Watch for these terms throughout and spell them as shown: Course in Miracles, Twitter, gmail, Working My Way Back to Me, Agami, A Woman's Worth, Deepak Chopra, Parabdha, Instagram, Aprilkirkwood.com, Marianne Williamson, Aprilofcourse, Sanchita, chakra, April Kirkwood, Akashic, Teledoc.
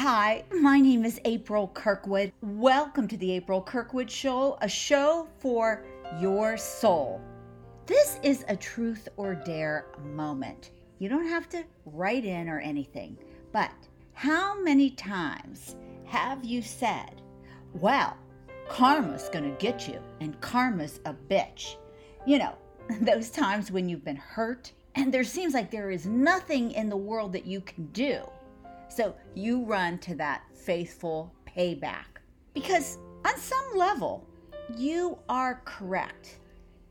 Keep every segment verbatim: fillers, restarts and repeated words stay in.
Hi, my name is April Kirkwood. Welcome to the April Kirkwood Show, a show for your soul. This is a truth or dare moment. You don't have to write in or anything, but how many times have you said, well, karma's gonna get you and karma's a bitch? You know, those times when you've been hurt and there seems like there is nothing in the world that you can do. So you run to that faithful payback because on some level, you are correct.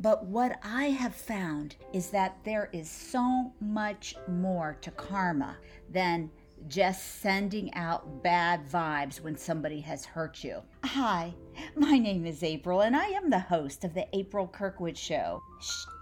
But what I have found is that there is so much more to karma than just sending out bad vibes when somebody has hurt you. Hi, my name is April and I am the host of the April Kirkwood Show,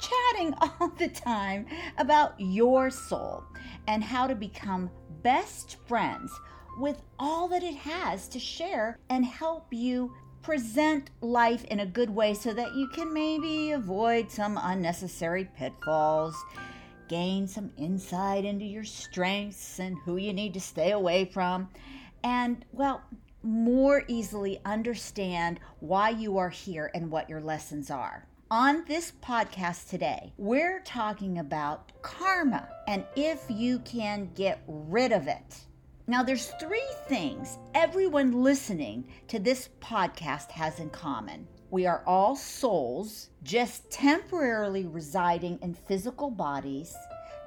chatting all the time about your soul and how to become best friends with all that it has to share and help you present life in a good way so that you can maybe avoid some unnecessary pitfalls, gain some insight into your strengths and who you need to stay away from, and, well, more easily understand why you are here and what your lessons are. On this podcast today, we're talking about karma and if you can get rid of it. Now, there's three things everyone listening to this podcast has in common. We are all souls, just temporarily residing in physical bodies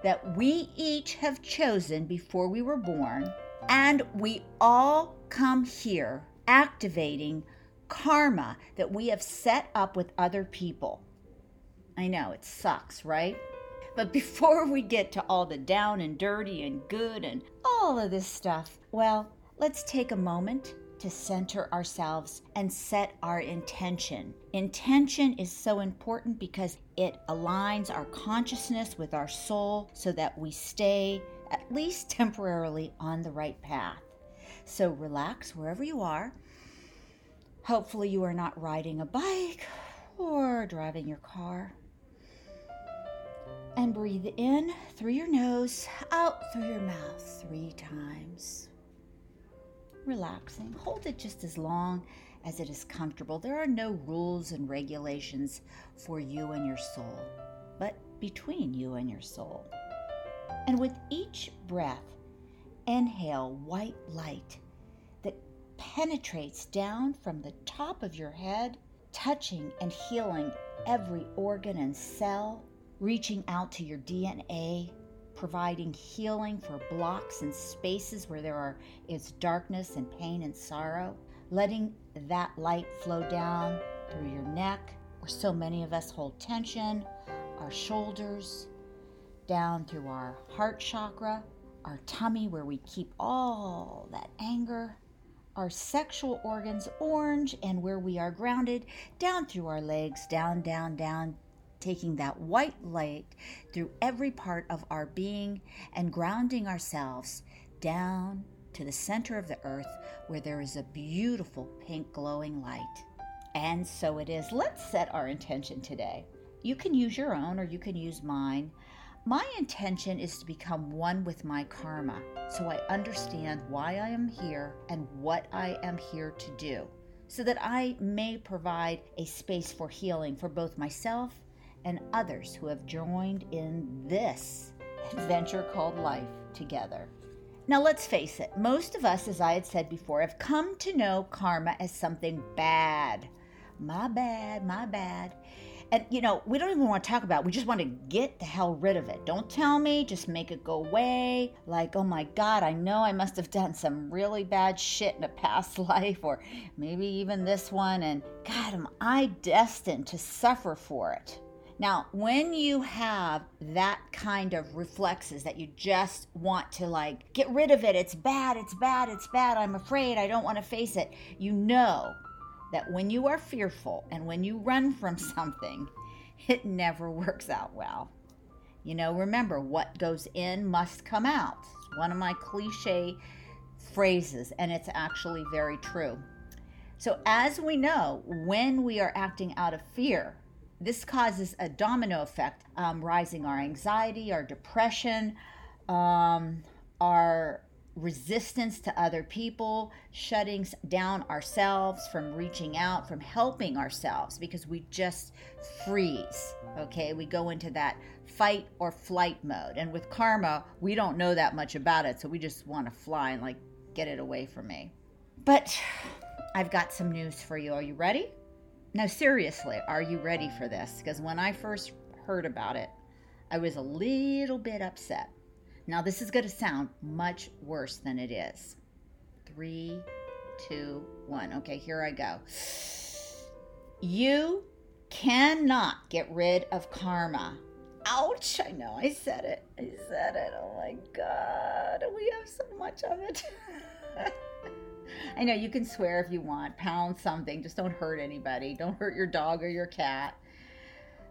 that we each have chosen before we were born, and we all come here activating karma that we have set up with other people. I know, it sucks, right? But before we get to all the down and dirty and good and all of this stuff, well, let's take a moment to center ourselves and set our intention. Intention is so important because it aligns our consciousness with our soul so that we stay, at least temporarily, on the right path. So relax wherever you are. Hopefully you are not riding a bike or driving your car. And breathe in through your nose, out through your mouth three times. Relaxing. Hold it just as long as it is comfortable. There are no rules and regulations for you and your soul, but between you and your soul. And with each breath, inhale white light penetrates down from the top of your head, touching and healing every organ and cell, reaching out to your D N A, providing healing for blocks and spaces where there are, is darkness and pain and sorrow, letting that light flow down through your neck, where so many of us hold tension, our shoulders, down through our heart chakra, our tummy where we keep all that anger, our sexual organs orange, and where we are grounded, down through our legs, down, down, down, taking that white light through every part of our being and grounding ourselves down to the center of the earth where there is a beautiful pink glowing light. And so it is. Let's set our intention today. You can use your own or you can use mine. My intention is to become one with my karma so I understand why I am here and what I am here to do so that I may provide a space for healing for both myself and others who have joined in this adventure called life together. Now let's face it, most of us, as I had said before, have come to know karma as something bad. My bad, my bad. And, you know, we don't even want to talk about it. We just want to get the hell rid of it. Don't tell me. Just make it go away. Like, oh, my God, I know I must have done some really bad shit in a past life or maybe even this one. And, God, am I destined to suffer for it? Now, when you have that kind of reflexes that you just want to, like, get rid of it. It's bad. It's bad. It's bad. I'm afraid. I don't want to face it. You know that when you are fearful and when you run from something, it never works out well. You know, remember, what goes in must come out. It's one of my cliche phrases, and it's actually very true. So as we know, when we are acting out of fear, this causes a domino effect, um, rising our anxiety, our depression, um, our resistance to other people, shutting down ourselves from reaching out, from helping ourselves, because we just freeze, okay? We go into that fight or flight mode. And with karma, we don't know that much about it, so we just want to fly and, like, get it away from me. But I've got some news for you. Are you ready? No, seriously, are you ready for this? Because when I first heard about it, I was a little bit upset. Now, this is going to sound much worse than it is. Three, two, one. Okay, here I go. You cannot get rid of karma. Ouch. I know, I said it. I said it. Oh, my God. We have so much of it. I know, you can swear if you want. Pound something. Just don't hurt anybody. Don't hurt your dog or your cat.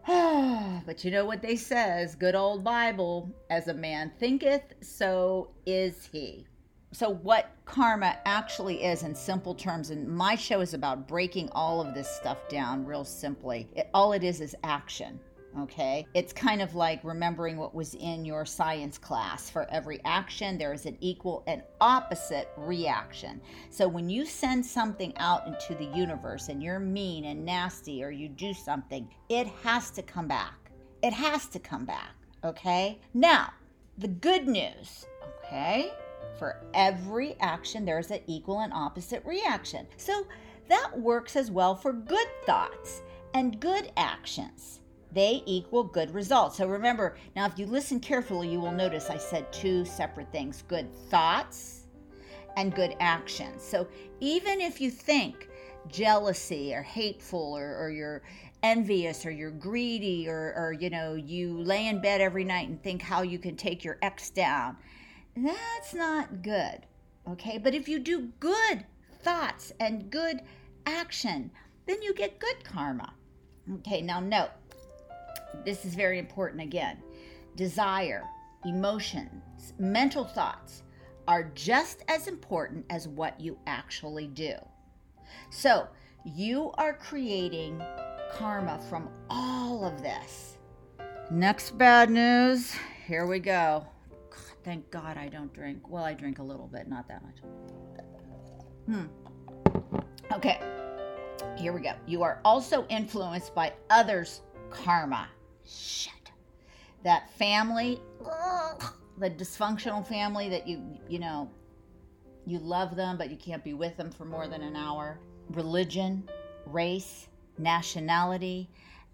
But you know what they says, good old Bible, as a man thinketh, so is he. So what karma actually is in simple terms, and my show is about breaking all of this stuff down real simply. It, all it is is action, okay? It's kind of like remembering what was in your science class. For every action, there is an equal and opposite reaction. So when you send something out into the universe and you're mean and nasty, or you do something, it has to come back. It has to come back, okay? Now, the good news, okay? For every action, there's an equal and opposite reaction. So that works as well for good thoughts and good actions. They equal good results. So remember, now if you listen carefully, you will notice I said two separate things, good thoughts and good actions. So even if you think jealousy or hateful or, or you're envious or you're greedy or, or, you know, you lay in bed every night and think how you can take your ex down, that's not good, okay? But if you do good thoughts and good action, then you get good karma. Okay, now note, this is very important again. Desire, emotions, mental thoughts are just as important as what you actually do. So you are creating karma from all of this. Next bad news. Here we go. God, thank God I don't drink. Well, I drink a little bit, not that much. Hmm. Okay. Here we go. You are also influenced by others' karma. Shit. That family, ugh, the dysfunctional family that you, you know, you love them, but you can't be with them for more than an hour. Religion, race, nationality,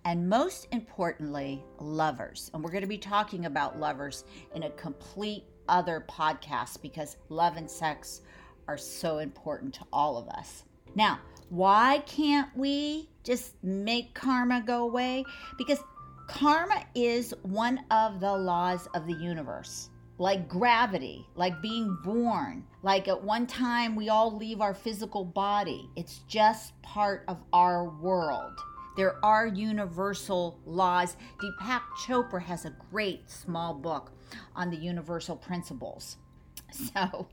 and most importantly, lovers. And we're going to be talking about lovers in a complete other podcast because love and sex are so important to all of us. Now, why can't we just make karma go away? Because karma is one of the laws of the universe, like gravity, like being born, like at one time we all leave our physical body. It's just part of our world. There are universal laws. Deepak Chopra has a great small book on the universal principles. So,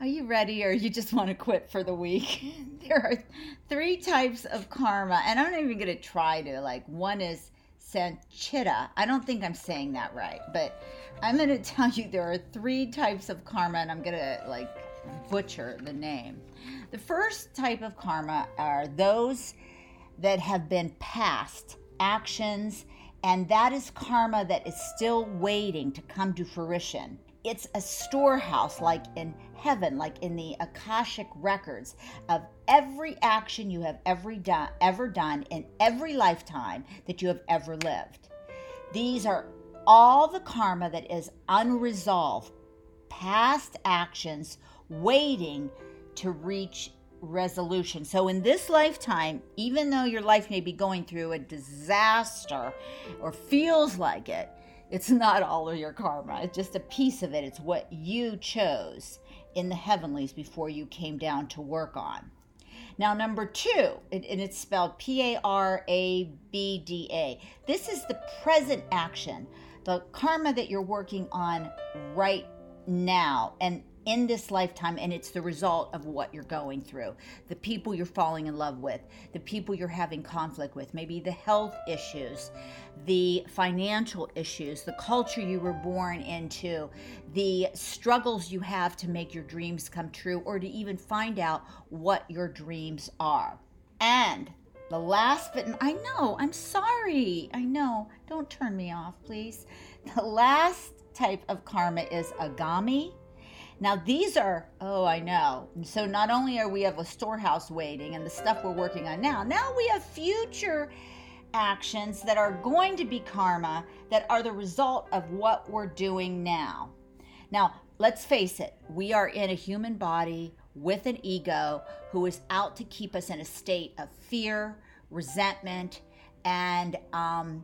are you ready or you just want to quit for the week? There are three types of karma, and I'm not even going to try to, like, one is Sanchita. I don't think I'm saying that right, but I'm going to tell you there are three types of karma, and I'm going to, like, butcher the name. The first type of karma are those that have been past actions, and that is karma that is still waiting to come to fruition. It's a storehouse, like in heaven, like in the Akashic records, of every action you have ever done, ever done in every lifetime that you have ever lived. These are all the karma that is unresolved, past actions waiting to reach resolution. So in this lifetime, even though your life may be going through a disaster or feels like it, it's not all of your karma. It's just a piece of it. It's what you chose in the heavenlies before you came down to work on. Now, number two, and it's spelled P A R A B D A. This is the present action, the karma that you're working on right now. And in this lifetime, and it's the result of what you're going through, the people you're falling in love with, the people you're having conflict with, maybe the health issues, the financial issues, the culture you were born into, the struggles you have to make your dreams come true or to even find out what your dreams are. And the last but, I know, I'm sorry, I know, don't turn me off, please. The last type of karma is Agami. Now these are, oh, I know. And so not only are we have a storehouse waiting and the stuff we're working on now, now we have future actions that are going to be karma that are the result of what we're doing now. Now, let's face it, we are in a human body with an ego who is out to keep us in a state of fear, resentment, and um,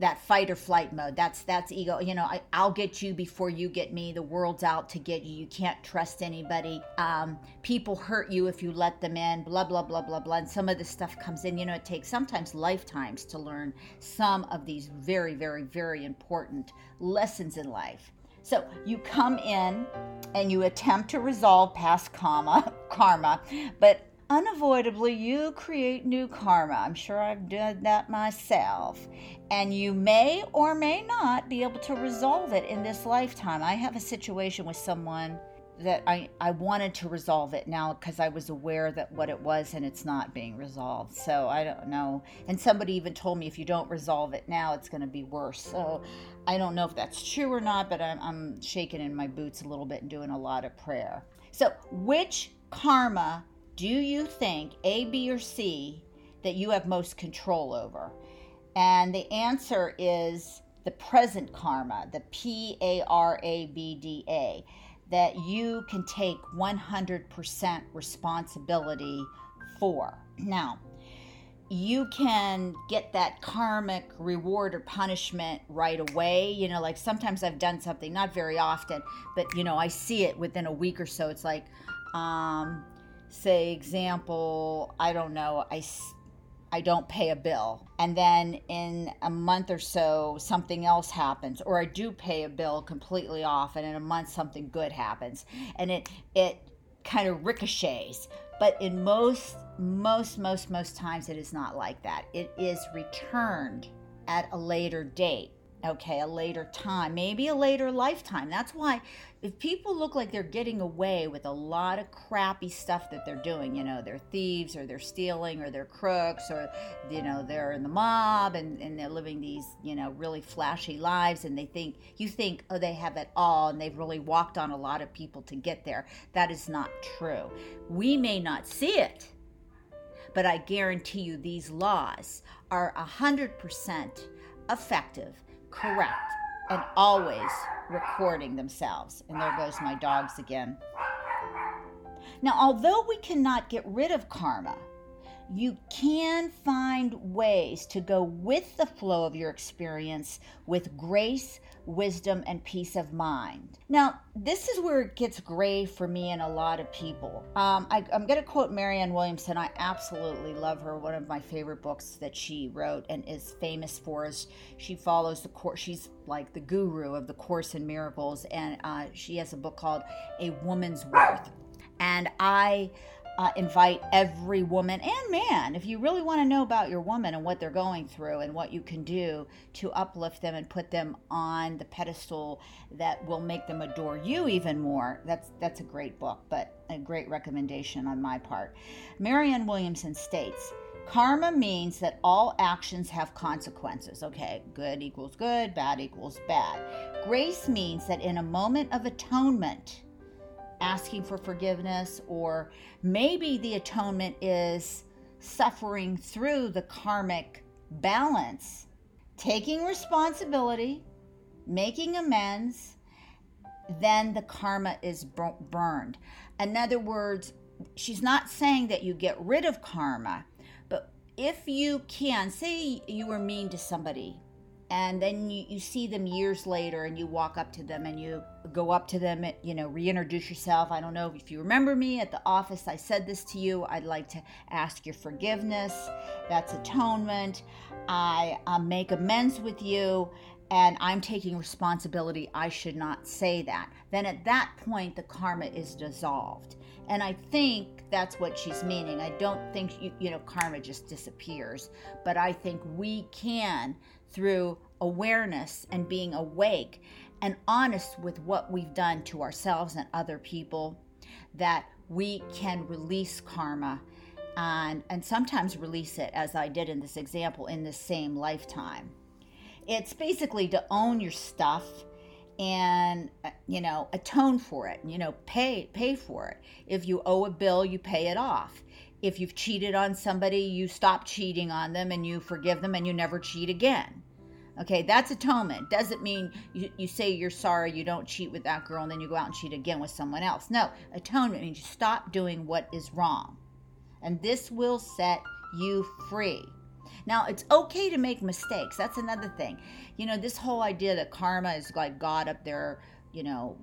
that fight or flight mode. That's that's ego. You know, I, I'll get you before you get me. The world's out to get you. You can't trust anybody. Um, people hurt you if you let them in, blah, blah, blah, blah, blah. And some of this stuff comes in. You know, it takes sometimes lifetimes to learn some of these very, very, very important lessons in life. So you come in and you attempt to resolve past karma, karma, but unavoidably you create new karma. I'm sure I've done that myself. And you may or may not be able to resolve it in this lifetime. I have a situation with someone that I, I wanted to resolve it now because I was aware that what it was and it's not being resolved. So I don't know. And somebody even told me if you don't resolve it now, it's going to be worse. So I don't know if that's true or not, but I'm, I'm shaking in my boots a little bit and doing a lot of prayer. So which karma do you think, A, B, or C, that you have most control over? And the answer is the present karma, the P A R A B D A. That you can take one hundred percent responsibility for. Now, you can get that karmic reward or punishment right away. You know, like sometimes I've done something, not very often, but you know, I see it within a week or so. It's like, um, say example, I don't know, I I don't pay a bill. And then in a month or so, something else happens, or I do pay a bill completely off. And in a month, something good happens and it, it kind of ricochets. But in most, most, most, most times, it is not like that. It is returned at a later date. Okay, a later time, maybe a later lifetime. That's why if people look like they're getting away with a lot of crappy stuff that they're doing, you know, they're thieves or they're stealing or they're crooks or, you know, they're in the mob and, and they're living these, you know, really flashy lives and they think, you think, oh, they have it all and they've really walked on a lot of people to get there. That is not true. We may not see it, but I guarantee you these laws are one hundred percent effective, correct, and always recording themselves. And there goes my dogs again. Now, although we cannot get rid of karma, you can find ways to go with the flow of your experience with grace, wisdom, and peace of mind. Now, this is where it gets gray for me and a lot of people. Um, I, I'm going to quote Marianne Williamson. I absolutely love her. One of my favorite books that she wrote and is famous for is she follows the course. She's like the guru of the Course in Miracles, and uh, she has a book called A Woman's Worth. And I... Uh, invite every woman and man, if you really want to know about your woman and what they're going through and what you can do to uplift them and put them on the pedestal that will make them adore you even more. That's that's a great book, but a great recommendation on my part. Marianne Williamson states, karma means that all actions have consequences. Okay, good equals good, bad equals bad. Grace means that in a moment of atonement, asking for forgiveness, or maybe the atonement is suffering through the karmic balance, taking responsibility, making amends, then the karma is burned. In other words, she's not saying that you get rid of karma, but if you can, say you were mean to somebody, and then you, you see them years later and you walk up to them and you go up to them, and, you know, reintroduce yourself. I don't know if you remember me at the office. I said this to you. I'd like to ask your forgiveness. That's atonement. I uh, make amends with you. and I'm taking responsibility, I should not say that, then at that point the karma is dissolved. And I think that's what she's meaning. I don't think, you, you know, karma just disappears, but I think we can, through awareness and being awake and honest with what we've done to ourselves and other people, that we can release karma and, and sometimes release it, as I did in this example, in this same lifetime. It's basically to own your stuff and, you know, atone for it, you know, pay pay for it. If you owe a bill, you pay it off. If you've cheated on somebody, you stop cheating on them and you forgive them and you never cheat again. Okay, that's atonement. Doesn't mean you, you say you're sorry, you don't cheat with that girl, and then you go out and cheat again with someone else. No, atonement means you stop doing what is wrong. And this will set you free. Now, it's okay to make mistakes. That's another thing. You know, this whole idea that karma is like God up there, you know,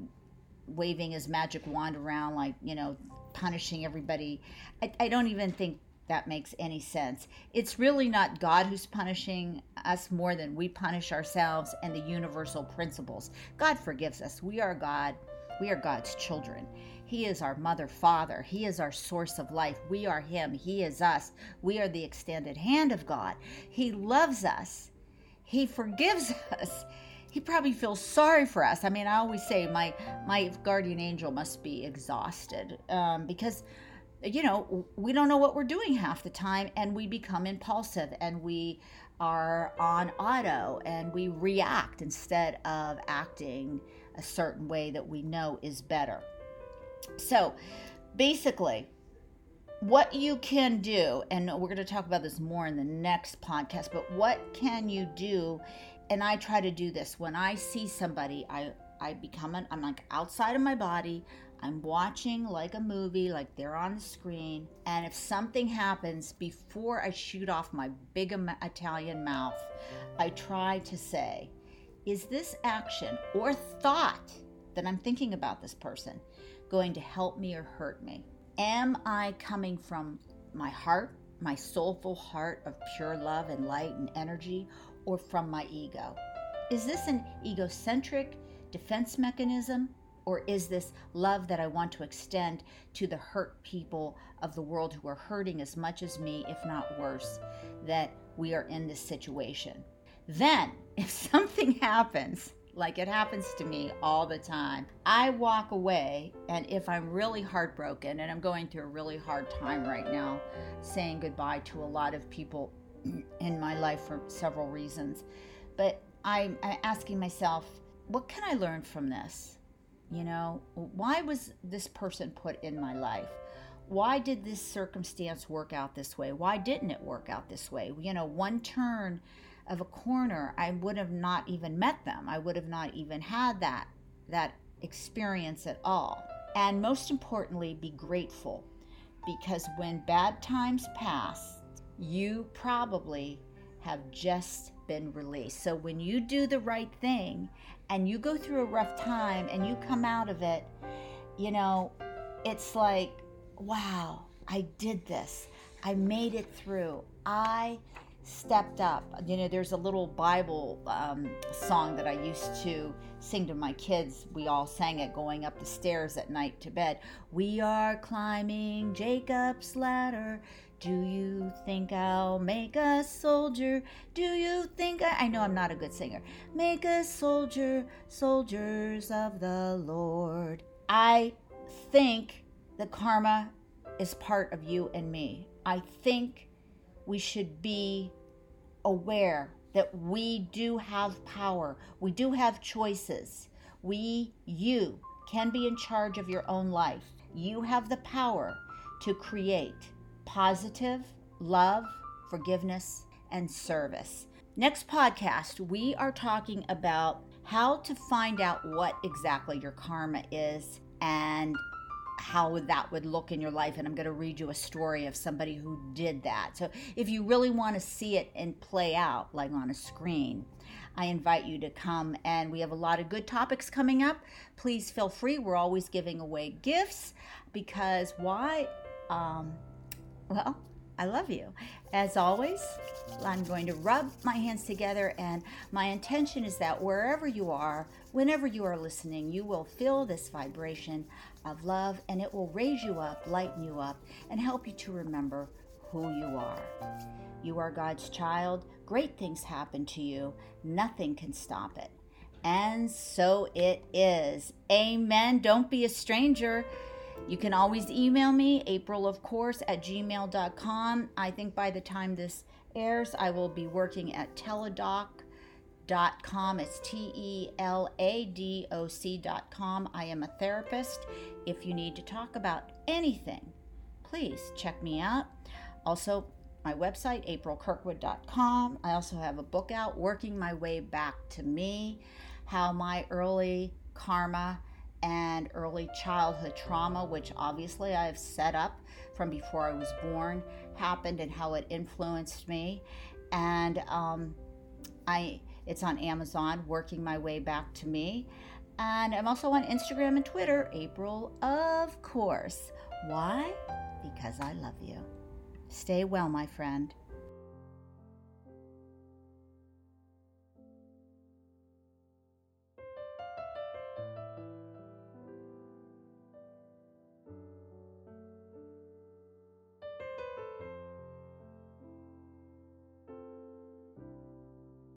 waving his magic wand around, like, you know, punishing everybody. I, I don't even think that makes any sense. It's really not God who's punishing us more than we punish ourselves and the universal principles. God forgives us. We are God. We are God's children. He is our mother, father. He is our source of life. We are him. He is us. We are the extended hand of God. He loves us. He forgives us. He probably feels sorry for us. I mean, I always say my, my guardian angel must be exhausted um, because, you know, we don't know what we're doing half the time, and we become impulsive and we are on auto and we react instead of acting a certain way that we know is better. So basically, what you can do, and we're going to talk about this more in the next podcast, but what can you do? And I try to do this when I see somebody, I, I become an, I'm like outside of my body. I'm watching like a movie, like they're on the screen. And if something happens, before I shoot off my big Italian mouth, I try to say, is this action or thought that I'm thinking about this person going to help me or hurt me? Am I coming from my heart, my soulful heart of pure love and light and energy, or from my ego? Is this an egocentric defense mechanism, or is this love that I want to extend to the hurt people of the world who are hurting as much as me, if not worse, that we are in this situation? Then, if something happens, like it happens to me all the time, I walk away, and if I'm really heartbroken, and I'm going through a really hard time right now, saying goodbye to a lot of people in my life for several reasons, but I'm, I'm asking myself, what can I learn from this? You know, why was this person put in my life? Why did this circumstance work out this way? Why didn't it work out this way? You know, one turn of a corner, I would have not even met them. I would have not even had that, that experience at all. And most importantly, be grateful, because when bad times pass, you probably have just been released. So when you do the right thing and you go through a rough time and you come out of it, you know, it's like, wow, I did this. I made it through. I stepped up. You know, there's a little Bible um, song that I used to sing to my kids. We all sang it going up the stairs at night to bed. We are climbing Jacob's ladder. Do you think I'll make a soldier? Do you think I... I know I'm not a good singer. Make a soldier, soldiers of the Lord. I think the karma is part of you and me. I think we should be aware that we do have power. We do have choices. We, you, can be in charge of your own life. You have the power to create positive, love, forgiveness, and service. Next podcast, we are talking about how to find out what exactly your karma is and how that would look in your life. And I'm going to read you a story of somebody who did that. So if you really want to see it and play out like on a screen, I invite you to come, and we have a lot of good topics coming up. Please feel free. We're always giving away gifts because why? Um, Well, I love you. As always, I'm going to rub my hands together, and my intention is that wherever you are, whenever you are listening, you will feel this vibration of love, and it will raise you up, lighten you up, and help you to remember who you are. You are God's child. Great things happen to you. Nothing can stop it. And so it is. Amen. Don't be a stranger. You can always email me, aprilofcourse at gmail dot com. I think by the time this airs, I will be working at teledoc dot com. It's T E L A D O C dot com. I am a therapist. If you need to talk about anything, please check me out. Also, my website, april kirkwood dot com. I also have a book out, Working My Way Back to Me, How My Early Karma and Early Childhood Trauma, which obviously I have set up from before I was born, happened and how it influenced me. And um, I it's on Amazon, Working My Way Back to Me. And I'm also on Instagram and Twitter, April of Course. Why? Because I love you. Stay well, my friend.